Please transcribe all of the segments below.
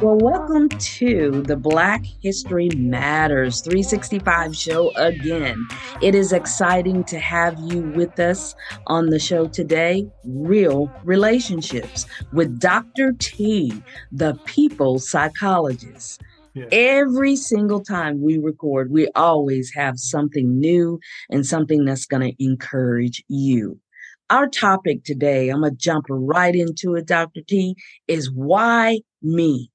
Well, welcome to the Black History Matters 365 show again. It is exciting to have you with us on the show today, Real Relationships with Dr. T, the people psychologist. Yeah. Every single time we record, we always have something new and something that's going to encourage you. Our topic today, I'm going to jump right into it, Dr. T, is why me?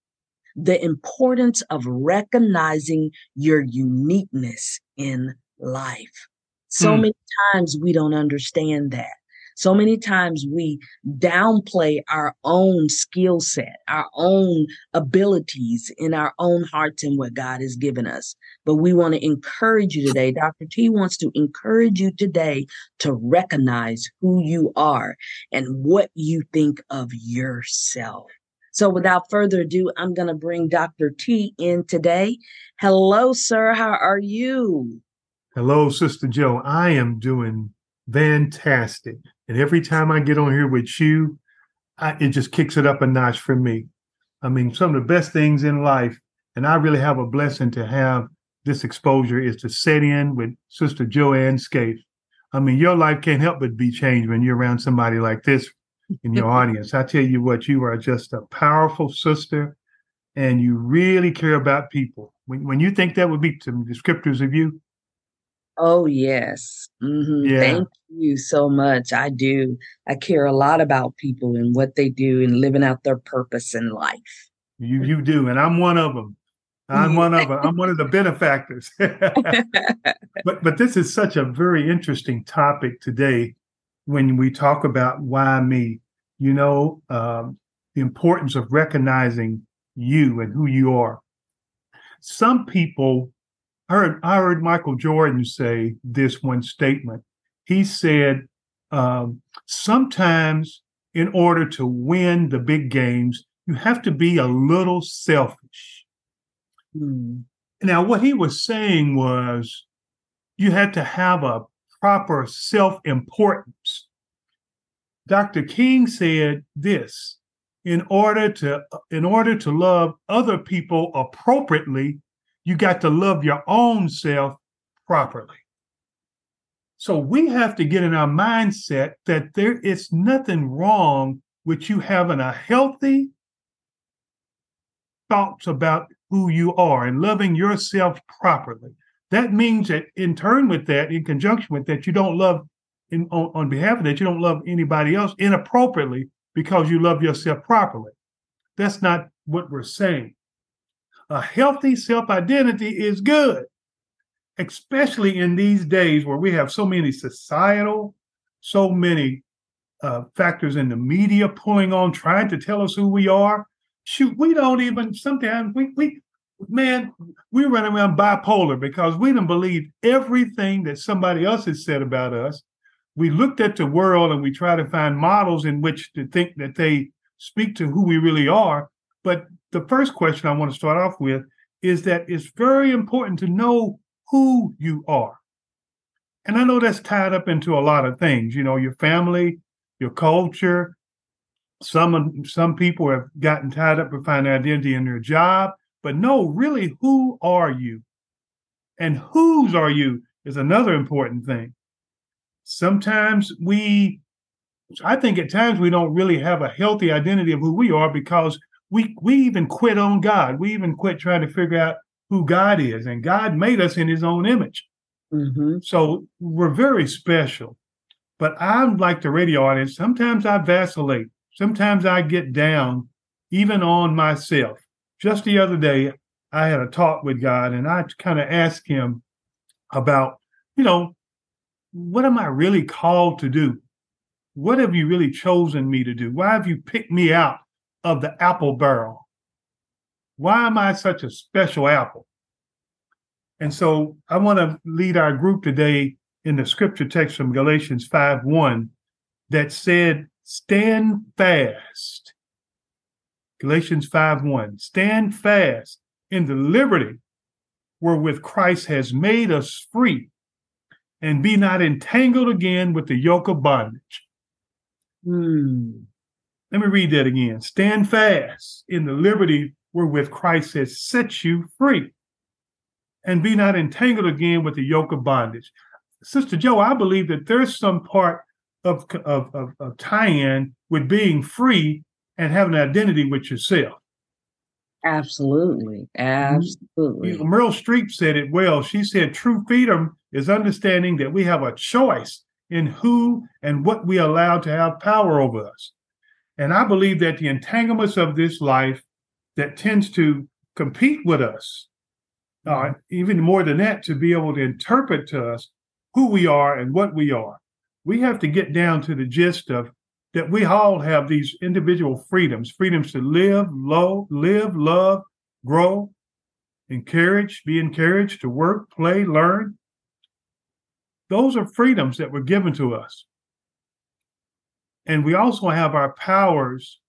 The importance of recognizing your uniqueness in life. So many times we don't understand that. So many times we downplay our own skill set, our own abilities in our own hearts and what God has given us. But we want to encourage you today. Dr. T wants to encourage you today to recognize who you are and what you think of yourself. So without further ado, I'm going to bring Dr. T in today. Hello, sir. How are you? Hello, Sister Jo. I am doing fantastic. And every time I get on here with you, it just kicks it up a notch for me. I mean, some of the best things in life, and I really have a blessing to have this exposure, is to sit in with Sister Joanne Scaife. I mean, your life can't help but be changed when you're around somebody like this in your audience. I tell you what, you are just a powerful sister, and you really care about people. When you think that would be some descriptors of you? Oh, yes. Mm-hmm. Yeah. Thank you so much. I do. I care a lot about people and what they do and living out their purpose in life. You do. And I'm one of them. I'm one of the benefactors. But this is such a very interesting topic today when we talk about why me, the importance of recognizing you and who you are. Some people I heard Michael Jordan say this one statement. He said, sometimes in order to win the big games, you have to be a little selfish. Mm. Now, what he was saying was you had to have a proper self-importance. Dr. King said this, in order to love other people appropriately, you got to love your own self properly. So we have to get in our mindset that there is nothing wrong with you having a healthy thoughts about who you are and loving yourself properly. That means that in turn with that, in conjunction with that, you don't love, on behalf of that, you don't love anybody else inappropriately because you love yourself properly. That's not what we're saying. A healthy self-identity is good, especially in these days where we have so many societal, so many factors in the media pulling on, trying to tell us who we are. Shoot, we don't even, sometimes we run around bipolar because we don't believe everything that somebody else has said about us. We looked at the world and we try to find models in which to think that they speak to who we really are. But the first question I want to start off with is that it's very important to know who you are. And I know that's tied up into a lot of things, your family, your culture. Some people have gotten tied up with finding identity in their job, but no, really, who are you? And whose are you is another important thing. I think at times we don't really have a healthy identity of who we are because We even quit on God. We even quit trying to figure out who God is. And God made us in his own image. Mm-hmm. So we're very special. But I'm like the radio audience. Sometimes I vacillate. Sometimes I get down, even on myself. Just the other day, I had a talk with God, and I kind of asked him about, what am I really called to do? What have you really chosen me to do? Why have you picked me out of the apple barrel? Why am I such a special apple? And so I want to lead our group today in the scripture text from Galatians 5:1 that said, stand fast. Galatians 5:1, stand fast in the liberty wherewith Christ has made us free, and be not entangled again with the yoke of bondage. Let me read that again. Stand fast in the liberty wherewith Christ has set you free, and be not entangled again with the yoke of bondage. Sister Jo, I believe that there's some part of tie-in with being free and having an identity with yourself. Absolutely. Absolutely. You know, Merle Streep said it well. She said, true freedom is understanding that we have a choice in who and what we allow to have power over us. And I believe that the entanglements of this life that tends to compete with us, even more than that, to be able to interpret to us who we are and what we are. We have to get down to the gist of that we all have these individual freedoms, freedoms to live, love, grow, encourage, be encouraged, to work, play, learn. Those are freedoms that were given to us. And we also have our powers,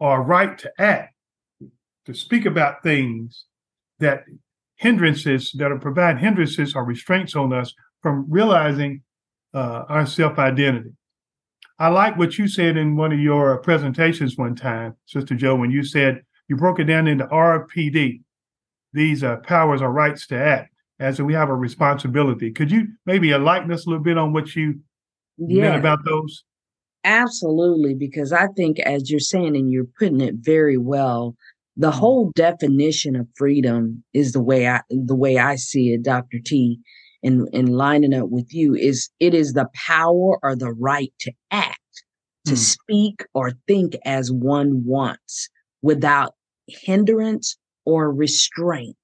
our right to act, to speak about things that provide hindrances or restraints on us from realizing our self-identity. I like what you said in one of your presentations one time, Sister Jo, when you said you broke it down into RPD, these powers or rights to act, as we have a responsibility. Could you maybe enlighten us a little bit on what you meant about those? Absolutely, because I think, as you're saying, and you're putting it very well, the whole definition of freedom is the way I see it, Dr. T, and lining up with you, it is the power or the right to act, to speak or think as one wants without hindrance or restraint.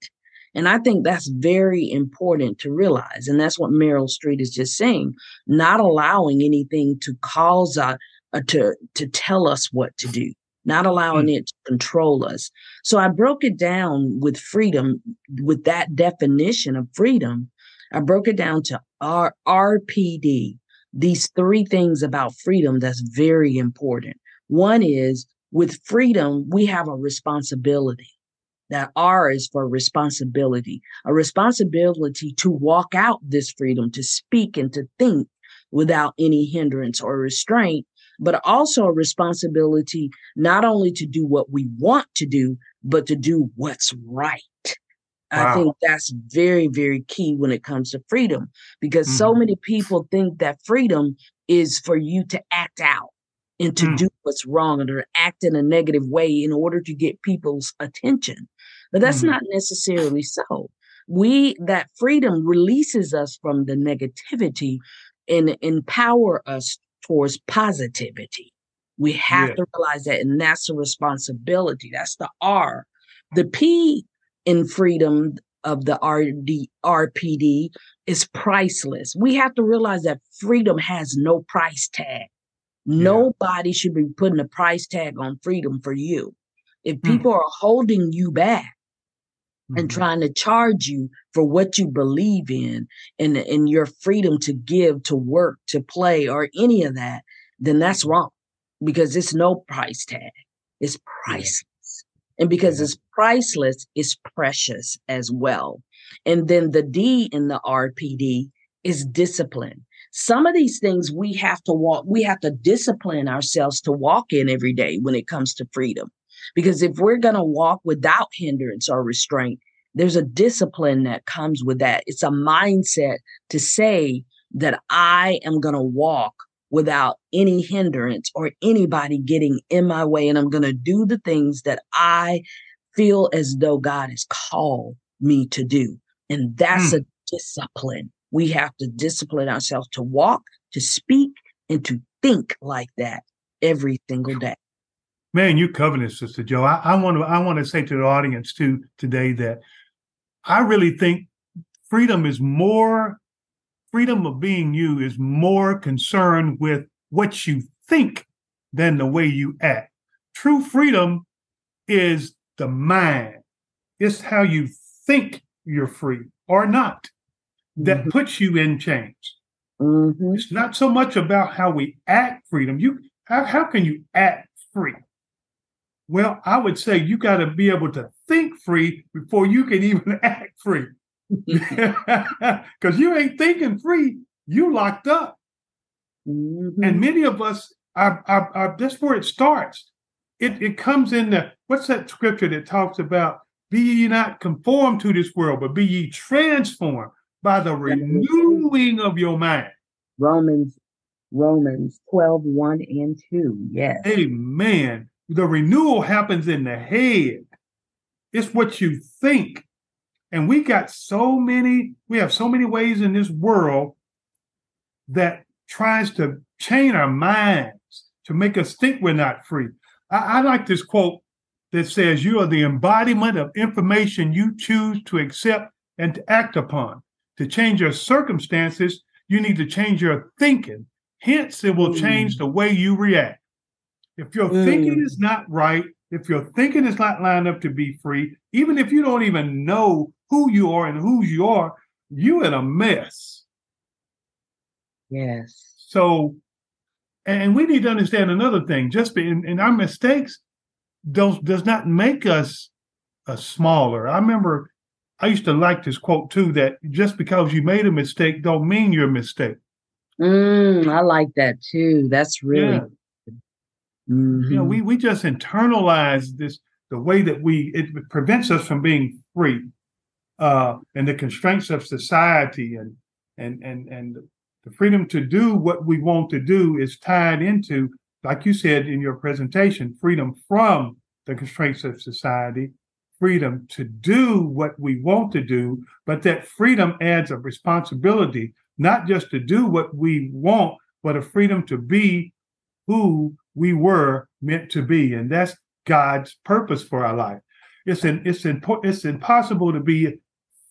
And I think that's very important to realize. And that's what Merrill Streep is just saying, not allowing anything to cause us, to tell us what to do, not allowing it to control us. So I broke it down with freedom, with that definition of freedom. I broke it down to RPD, these three things about freedom that's very important. One is, with freedom, we have a responsibility. That R is for responsibility, a responsibility to walk out this freedom, to speak and to think without any hindrance or restraint, but also a responsibility not only to do what we want to do, but to do what's right. Wow. I think that's very, very key when it comes to freedom, because so many people think that freedom is for you to act out and to do what's wrong, and to act in a negative way in order to get people's attention. But that's not necessarily so. That freedom releases us from the negativity and empower us towards positivity. We have to realize that, and that's a responsibility. That's the R. The P in freedom of the RPD is priceless. We have to realize that freedom has no price tag. Nobody should be putting a price tag on freedom for you. If people are holding you back and trying to charge you for what you believe in and your freedom to give, to work, to play, or any of that, then that's wrong, because it's no price tag. It's priceless. And because it's priceless, it's precious as well. And then the D in the RPD is discipline. Some of these things we have to discipline ourselves to walk in every day when it comes to freedom. Because if we're going to walk without hindrance or restraint, there's a discipline that comes with that. It's a mindset to say that I am going to walk without any hindrance or anybody getting in my way. And I'm going to do the things that I feel as though God has called me to do. And that's a discipline. We have to discipline ourselves to walk, to speak, and to think like that every single day. Man, you covered it, Sister Jo. I want to say to the audience too today that I really think freedom of being you is more concerned with what you think than the way you act. True freedom is the mind. It's how you think you're free or not that puts you in chains. It's not so much about how we act freedom. How can you act free? Well, I would say you got to be able to think free before you can even act free. Because you ain't thinking free, you locked up. And many of us, that's where it starts. It comes in the, what's that scripture that talks about, be ye not conformed to this world, but be ye transformed by the renewing of your mind. Romans 12, 1 and 2. Yes. Amen. The renewal happens in the head. It's what you think. And we have so many ways in this world that tries to chain our minds to make us think we're not free. I like this quote that says, you are the embodiment of information you choose to accept and to act upon. To change your circumstances, you need to change your thinking. Hence, it will change the way you react. If your thinking is not right, if your thinking is not lined up to be free, even if you don't even know who you are and whose you are, you're in a mess. Yes. So, and we need to understand another thing. And our mistakes does not make us smaller. I remember I used to like this quote too, that just because you made a mistake don't mean you're a mistake. I like that too. That's really You know, we just internalize this, the way that it prevents us from being free, and the constraints of society and the freedom to do what we want to do is tied into, like you said in your presentation, freedom from the constraints of society, freedom to do what we want to do, but that freedom adds a responsibility, not just to do what we want, but a freedom to be who we were meant to be. And that's God's purpose for our life. It's impossible to be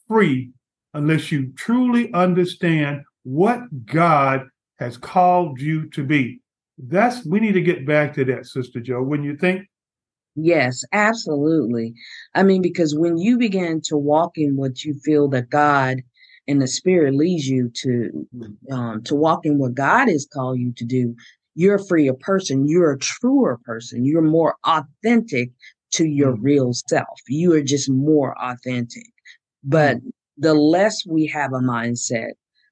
free unless you truly understand what God has called you to be. We need to get back to that, Sister Jo, wouldn't you think? Yes, absolutely. I mean, because when you begin to walk in what you feel that God and the Spirit leads you to walk in what God has called you to do, you're a freer person. You're a truer person. You're more authentic to your real self. You are just more authentic. But the less we have a mindset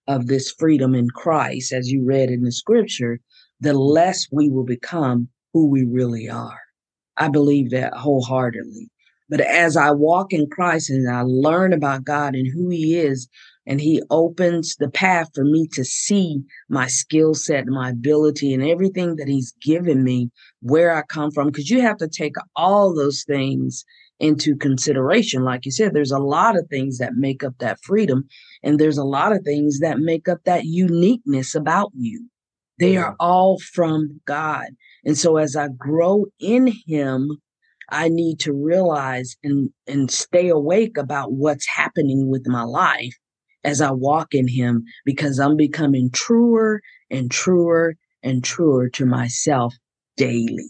of this freedom in Christ, as you read in the scripture, the less we will become who we really are. I believe that wholeheartedly. But as I walk in Christ and I learn about God and who he is, and he opens the path for me to see my skill set, my ability, and everything that he's given me, where I come from. Because you have to take all those things into consideration. Like you said, there's a lot of things that make up that freedom. And there's a lot of things that make up that uniqueness about you. They are all from God. And so as I grow in him, I need to realize and stay awake about what's happening with my life as I walk in him, because I'm becoming truer and truer and truer to myself daily.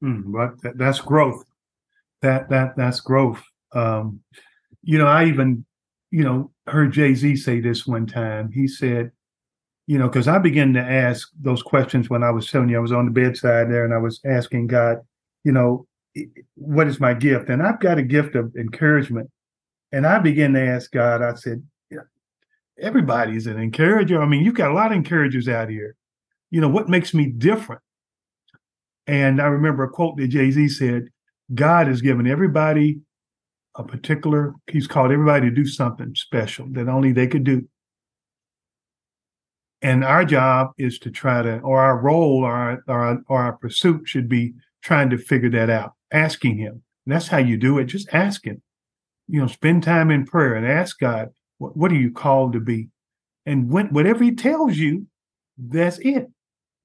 But that's growth. That's growth. You know, I even, heard Jay-Z say this one time. He said, because I began to ask those questions when I was 7 years. I was on the bedside there and I was asking God, what is my gift? And I've got a gift of encouragement. And I began to ask God, I said, everybody's an encourager. I mean, you've got a lot of encouragers out here. What makes me different? And I remember a quote that Jay-Z said, God has given everybody he's called everybody to do something special that only they could do. And our job is to try to, or our role or our pursuit should be trying to figure that out, asking him. And that's how you do it. Just ask him. Spend time in prayer and ask God, what are you called to be? And whatever he tells you, that's it.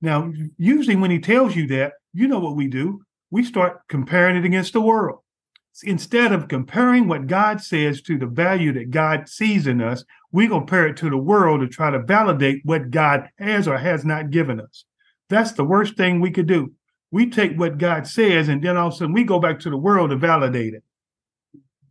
Now, usually when he tells you that, what we do, we start comparing it against the world. Instead of comparing what God says to the value that God sees in us, we compare it to the world to try to validate what God has or has not given us. That's the worst thing we could do. We take what God says, and then all of a sudden we go back to the world to validate it.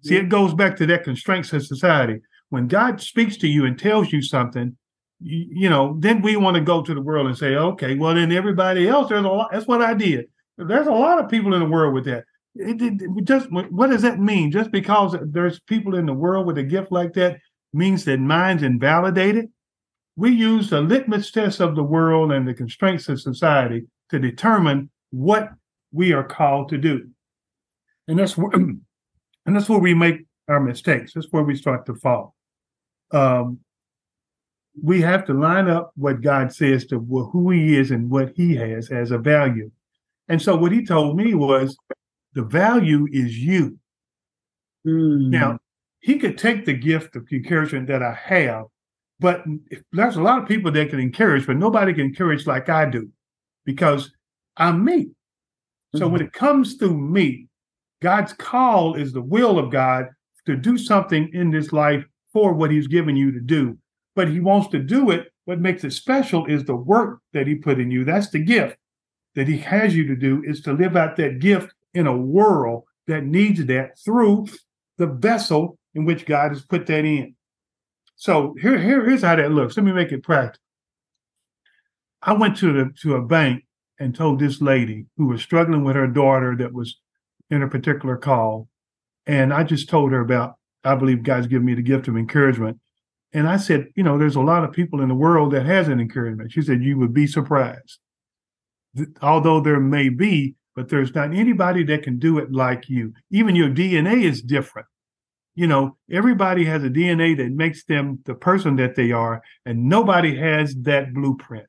See, it goes back to that constraints of society. When God speaks to you and tells you something, then we want to go to the world and say, okay, well, then everybody else, there's a lot. That's what I did. There's a lot of people in the world with that. What does that mean? Just because there's people in the world with a gift like that means that mine's invalidated? We use the litmus test of the world and the constraints of society to determine what we are called to do. And that's where we make our mistakes. That's where we start to fall. We have to line up what God says to who he is and what he has as a value. And so what he told me was, the value is you. Mm. Now, he could take the gift of encouragement that I have, but there's a lot of people that can encourage, but nobody can encourage like I do, because I'm me. Mm-hmm. So when it comes through me, God's call is the will of God to do something in this life for what he's given you to do. But he wants to do it. What makes it special is the work that he put in you. That's the gift that he has you to do, is to live out that gift in a world that needs that through the vessel in which God has put that in. So here's how that looks. Let me make it practical. I went to a bank and told this lady who was struggling with her daughter that was in a particular call. And I just told her about, I believe God's given me the gift of encouragement. And I said, you know, there's a lot of people in the world that has an encouragement. She said, you would be surprised. Although there may be, but there's not anybody that can do it like you. Even your DNA is different. You know, everybody has a DNA that makes them the person that they are, and nobody has that blueprint.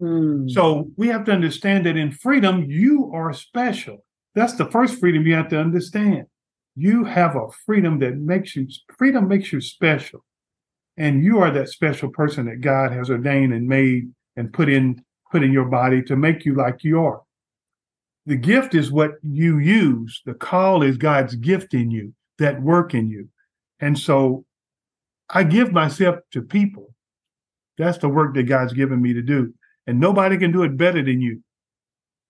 Mm. So we have to understand that in freedom, you are special. That's the first freedom you have to understand. You have a freedom that makes you special. And you are that special person that God has ordained and made and put in your body to make you like you are. The gift is what you use. The call is God's gift in you, that work in you. And so I give myself to people. That's the work that God's given me to do. And nobody can do it better than you.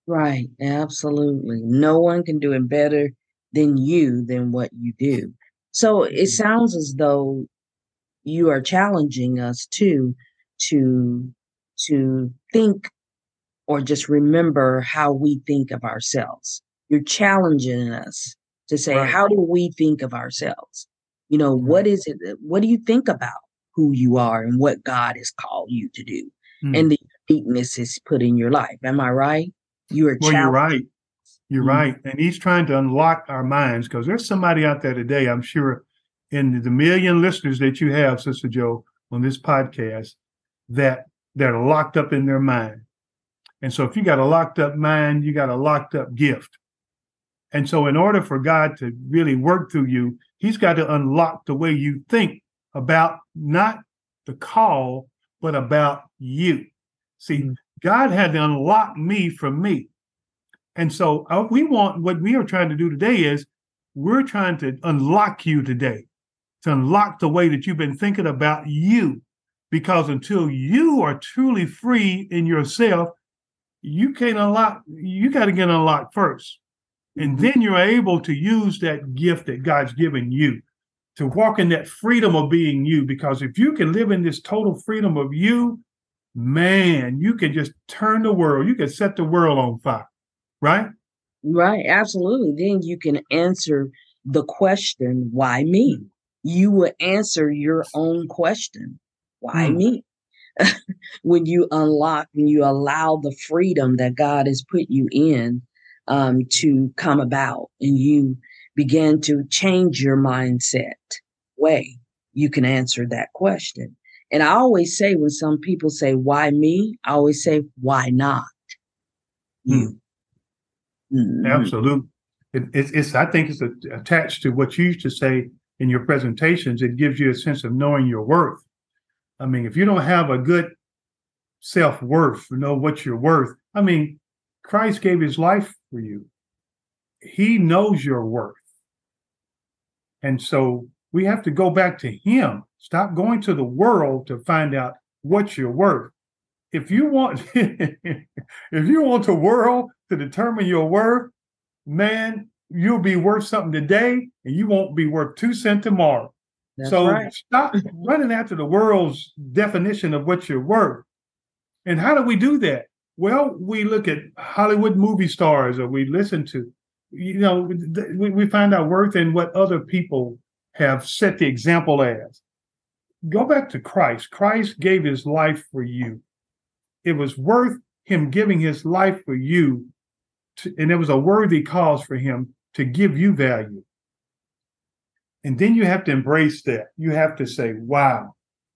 Right. Absolutely. No one can do it better than you, than what you do. So it sounds as though you are challenging us too, to think, or just remember how we think of ourselves. You're challenging us to say, right, how do we think of ourselves? You know, mm-hmm. What is it? What do you think about who you are and what God has called you to do, mm-hmm. and the uniqueness is put in your life? Am I right? You are challenging. Well, you're right. You're mm-hmm. right. And he's trying to unlock our minds, because there's somebody out there today, I'm sure, in the million listeners that you have, Sister Jo, on this podcast, that are locked up in their mind. And so if you got a locked up mind, you got a locked up gift. And so in order for God to really work through you, he's got to unlock the way you think about not the call, but about you. See, mm-hmm. God had to unlock me from me. And so what we are trying to do today is, we're trying to unlock you today, to unlock the way that you've been thinking about you. Because until you are truly free in yourself, you can't unlock, you got to get unlocked first. And then you're able to use that gift that God's given you to walk in that freedom of being you. Because if you can live in this total freedom of you, man, you can just turn the world. You can set the world on fire, right? Right. Absolutely. Then you can answer the question, why me? You will answer your own question. Why me? When you allow the freedom that God has put you in to come about, and you begin to change your mindset way, you can answer that question. And I always say, when some people say, why me? I always say, why not you? Mm-hmm. Absolutely. I think it's attached to what you used to say in your presentations. It gives you a sense of knowing your worth. I mean, if you don't have a good self-worth, you know what you're worth. I mean, Christ gave his life for you. He knows your worth. And so we have to go back to him. Stop going to the world to find out what you're worth. If you want the world to determine your worth, man, you'll be worth something today and you won't be worth 2 cents tomorrow. That's so right. Stop running after the world's definition of what you're worth. And how do we do that? Well, we look at Hollywood movie stars, or we listen to, you know, we find our worth in what other people have set the example as. Go back to Christ. Christ gave his life for you. It was worth him giving his life for you and it was a worthy cause for him to give you value. And then you have to embrace that. You have to say, wow,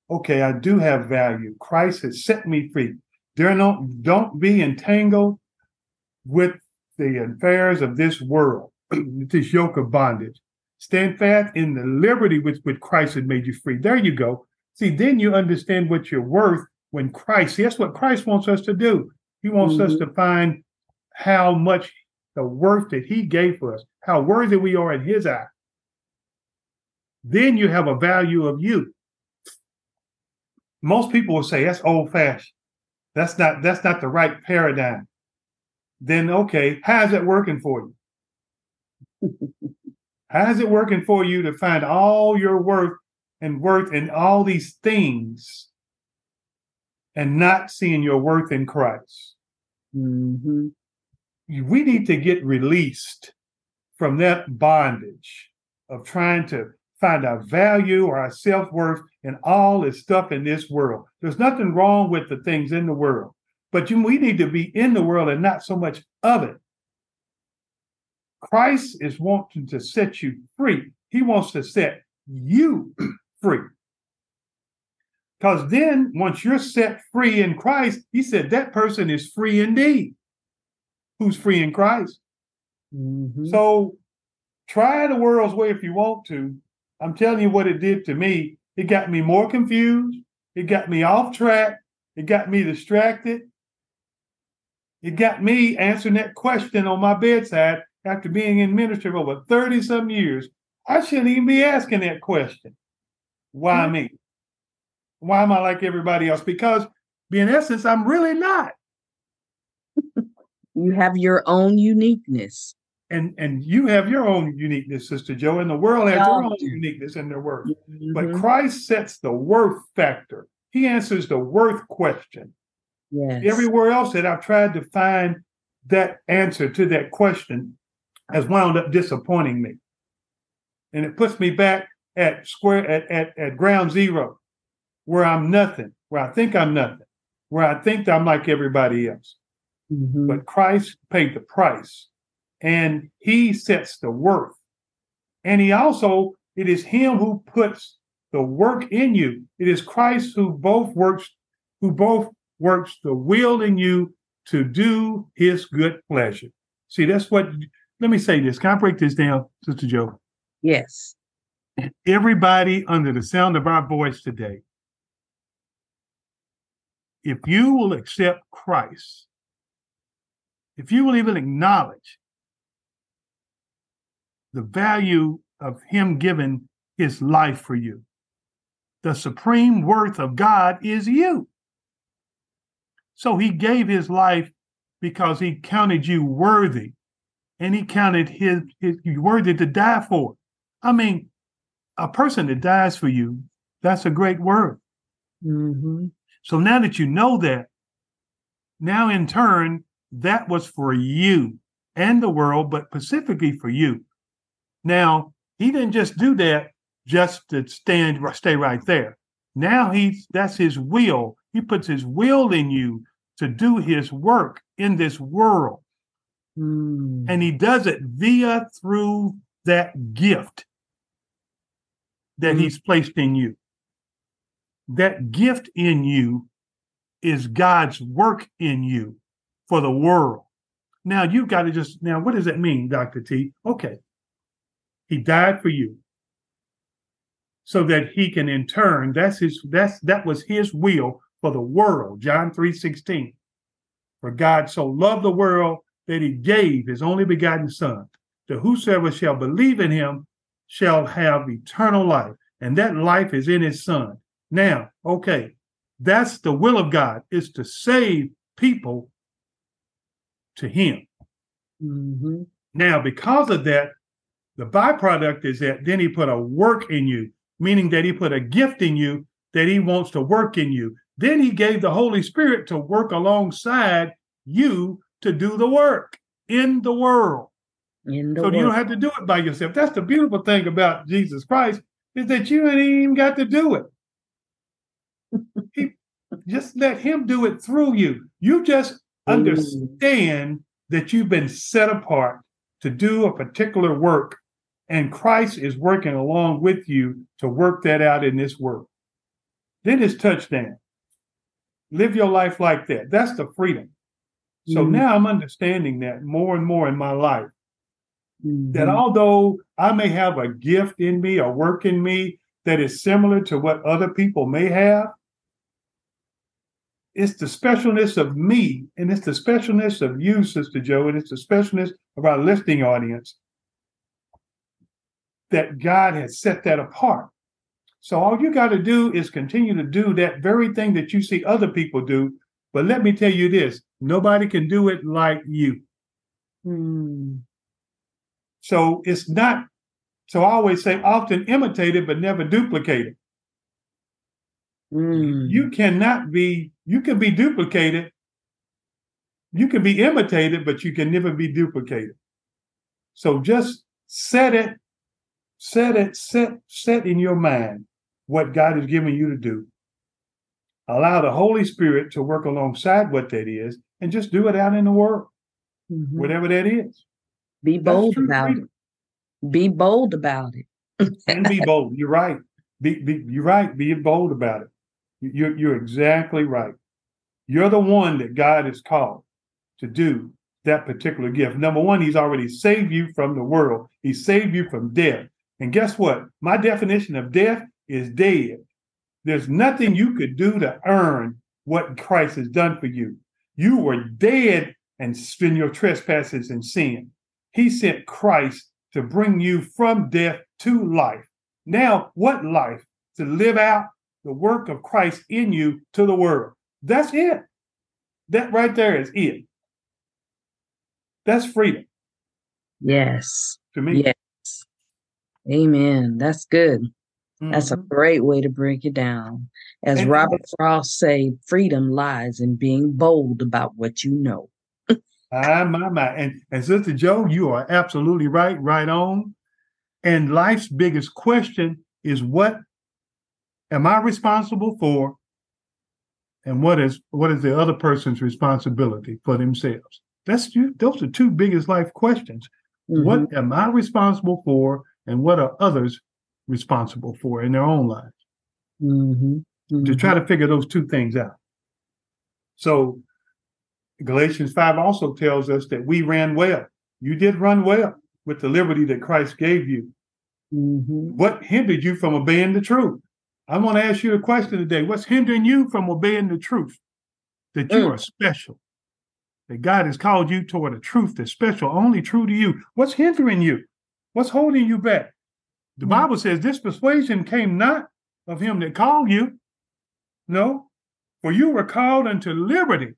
okay, I do have value. Christ has set me free. Don't be entangled with the affairs of this world, this yoke of bondage. Stand fast in the liberty which Christ has made you free. There you go. See, then you understand what you're worth when Christ, see, that's what Christ wants us to do. He wants us to find how much the worth that he gave for us, how worthy we are in his eye. Then you have a value of you. Most people will say, that's old fashioned. That's not the right paradigm. Then, okay, how's it working for you? How's it working for you to find all your worth in all these things and not seeing your worth in Christ? Mm-hmm. We need to get released from that bondage of trying to find our value or our self-worth in all this stuff in this world. There's nothing wrong with the things in the world, but we need to be in the world and not so much of it. Christ is wanting to set you free. He wants to set you free. Because then once you're set free in Christ, he said that person is free indeed. Who's free in Christ? Mm-hmm. So try the world's way if you want to. I'm telling you what it did to me. It got me more confused. It got me off track. It got me distracted. It got me answering that question on my bedside after being in ministry for over 30-some years. I shouldn't even be asking that question. Why me? Why am I like everybody else? Because in essence, I'm really not. You have your own uniqueness. And you have your own uniqueness, Sister Jo, and the world has their own uniqueness in their worth. Mm-hmm. But Christ sets the worth factor. He answers the worth question. Yes. Everywhere else that I've tried to find that answer to that question has wound up disappointing me. And it puts me back at ground zero, where I'm nothing, where I think I'm nothing, where I think that I'm like everybody else. Mm-hmm. But Christ paid the price. And he sets the worth. And it is him who puts the work in you. It is Christ who both works the will in you to do his good pleasure. See, let me say this. Can I break this down, Sister Jo? Yes. Everybody under the sound of our voice today, if you will accept Christ, if you will even acknowledge the value of him giving his life for you. The supreme worth of God is you. So he gave his life because he counted you worthy, and he counted you worthy to die for. I mean, a person that dies for you, that's a great worth. Mm-hmm. So now that you know that, now in turn, that was for you and the world, but specifically for you. Now, he didn't just do that just to stay right there. Now that's his will. He puts his will in you to do his work in this world. Mm. And he does it through that gift that he's placed in you. That gift in you is God's work in you for the world. Now, you've got to now what does that mean, Dr. T? Okay. He died for you so that he can in turn, that was his will for the world. John 3:16, for God so loved the world that he gave his only begotten son, to whosoever shall believe in him shall have eternal life. And that life is in his son. Now, okay, that's the will of God, is to save people to him. Mm-hmm. Now, because of that, the byproduct is that then he put a work in you, meaning that he put a gift in you that he wants to work in you. Then he gave the Holy Spirit to work alongside you to do the work in the world. You don't have to do it by yourself. That's the beautiful thing about Jesus Christ, is that you ain't even got to do it. Just let him do it through you. You just understand that you've been set apart to do a particular work, and Christ is working along with you to work that out in this world. Then it's touchdown. Live your life like that. That's the freedom. So now I'm understanding that more and more in my life, that although I may have a gift in me, a work in me that is similar to what other people may have, it's the specialness of me, and it's the specialness of you, Sister Joe, and it's the specialness of our listening audience that God has set that apart. So all you got to do is continue to do that very thing that you see other people do. But let me tell you this, nobody can do it like you. So it's not, so I always say, often imitated, but never duplicated. You cannot be, you can be duplicated. You can be imitated, but you can never be duplicated. So just set in your mind what God has given you to do. Allow the Holy Spirit to work alongside what that is, and just do it out in the world, whatever that is. Be bold about freedom. It. Be bold about it. And be bold. You're right. You're right. Be bold about it. You're exactly right. You're the one that God has called to do that particular gift. Number one, He's already saved you from the world. He saved you from death. And guess what? My definition of death is dead. There's nothing you could do to earn what Christ has done for you. You were dead and in your trespasses and sin. He sent Christ to bring you from death to life. Now, what life? To live out the work of Christ in you to the world. That's it. That right there is it. That's freedom. Yes. To me. Yes. Amen. That's good. That's a great way to break it down. As Robert Frost said, freedom lies in being bold about what you know. My. And Sister Joe, you are absolutely right, right on. And life's biggest question is, what am I responsible for? And what is the other person's responsibility for themselves? Those are two biggest life questions. What am I responsible for? And what are others responsible for in their own lives? To try to figure those two things out. So Galatians 5 also tells us that we ran well. You did run well with the liberty that Christ gave you. What hindered you from obeying the truth? I want to ask you a question today. What's hindering you from obeying the truth? That you are special. That God has called you toward a truth that's special, only true to you. What's hindering you? What's holding you back? The Bible says this persuasion came not of him that called you. No, for you were called unto liberty.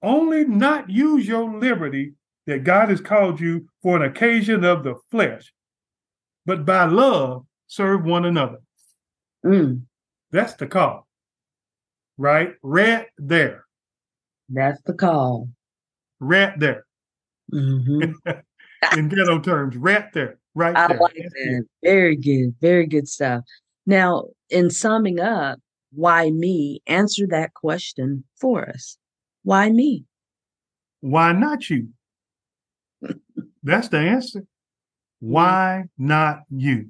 Only not use your liberty that God has called you for an occasion of the flesh, but by love serve one another. That's the call. Right? Right there. That's the call. Right there. In ghetto terms, right there. Right. I like that. Very good. Very good stuff. Now, in summing up, why me? Answer that question for us. Why me? Why not you? That's the answer. Why not you?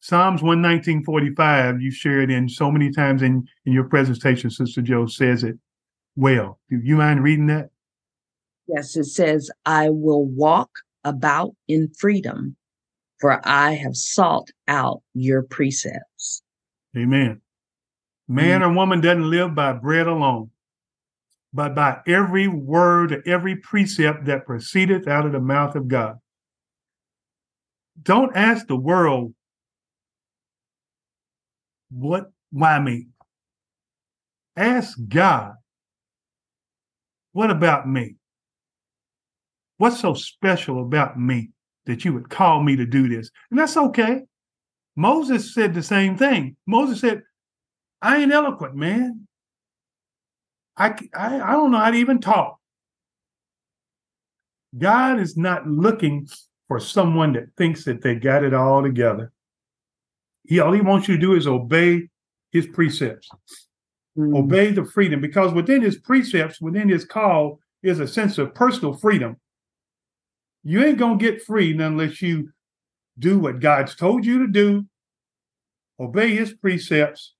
Psalms 119:45, you shared in so many times in your presentation, Sister Joe, says it well. Do you mind reading that? Yes, it says, I will walk about in freedom, for I have sought out your precepts. Amen. Man or woman doesn't live by bread alone, but by every word, every precept that proceedeth out of the mouth of God. Don't ask the world, why me? Ask God, what about me? What's so special about me that you would call me to do this? And that's okay. Moses said the same thing. Moses said, I ain't eloquent, man. I don't know how to even talk. God is not looking for someone that thinks that they got it all together. All he wants you to do is obey his precepts. Obey the freedom, because within his precepts, within his call, is a sense of personal freedom. You ain't going to get free unless you do what God's told you to do, obey his precepts.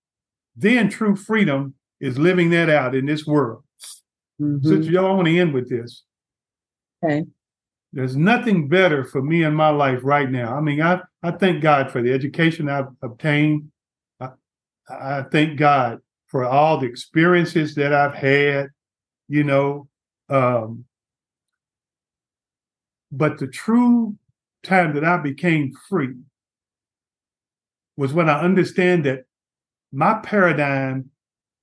Then true freedom is living that out in this world. Mm-hmm. Sister, y'all, I want to end with this. Okay. There's nothing better for me in my life right now. I mean, I thank God for the education I've obtained. I thank God for all the experiences that I've had, you know. But the true time that I became free was when I understand that my paradigm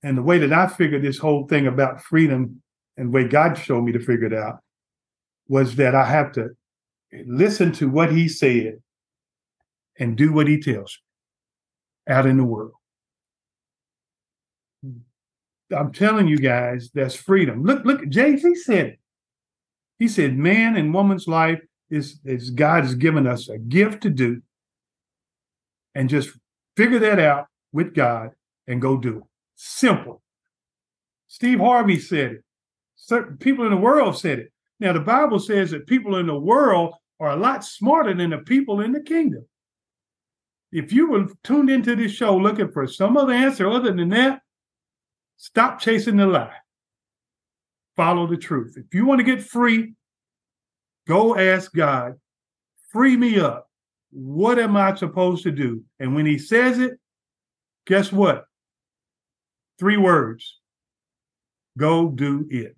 and the way that I figured this whole thing about freedom and the way God showed me to figure it out was that I have to listen to what he said and do what he tells me out in the world. I'm telling you guys, that's freedom. Look, Jay-Z said it. He said, man and woman's life is God has given us a gift to do, and just figure that out with God and go do it. Simple. Steve Harvey said it. Certain people in the world said it. Now, the Bible says that people in the world are a lot smarter than the people in the kingdom. If you were tuned into this show looking for some other answer other than that, stop chasing the lie. Follow the truth. If you want to get free, go ask God, free me up. What am I supposed to do? And when he says it, guess what? 3 words. Go do it.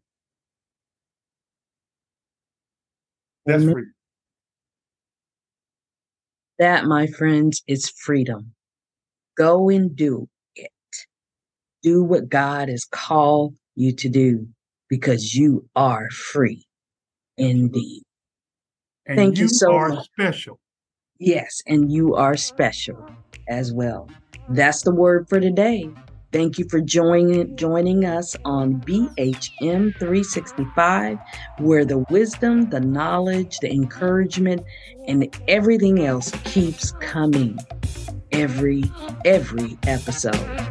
That's free. That, my friends, is freedom. Go and do it. Do what God has called you to do, because you are free indeed. And thank you so much. You are special. Yes, and you are special as well. That's the word for today. Thank you for joining us on BHM 365, where the wisdom, the knowledge, the encouragement, and everything else keeps coming every episode.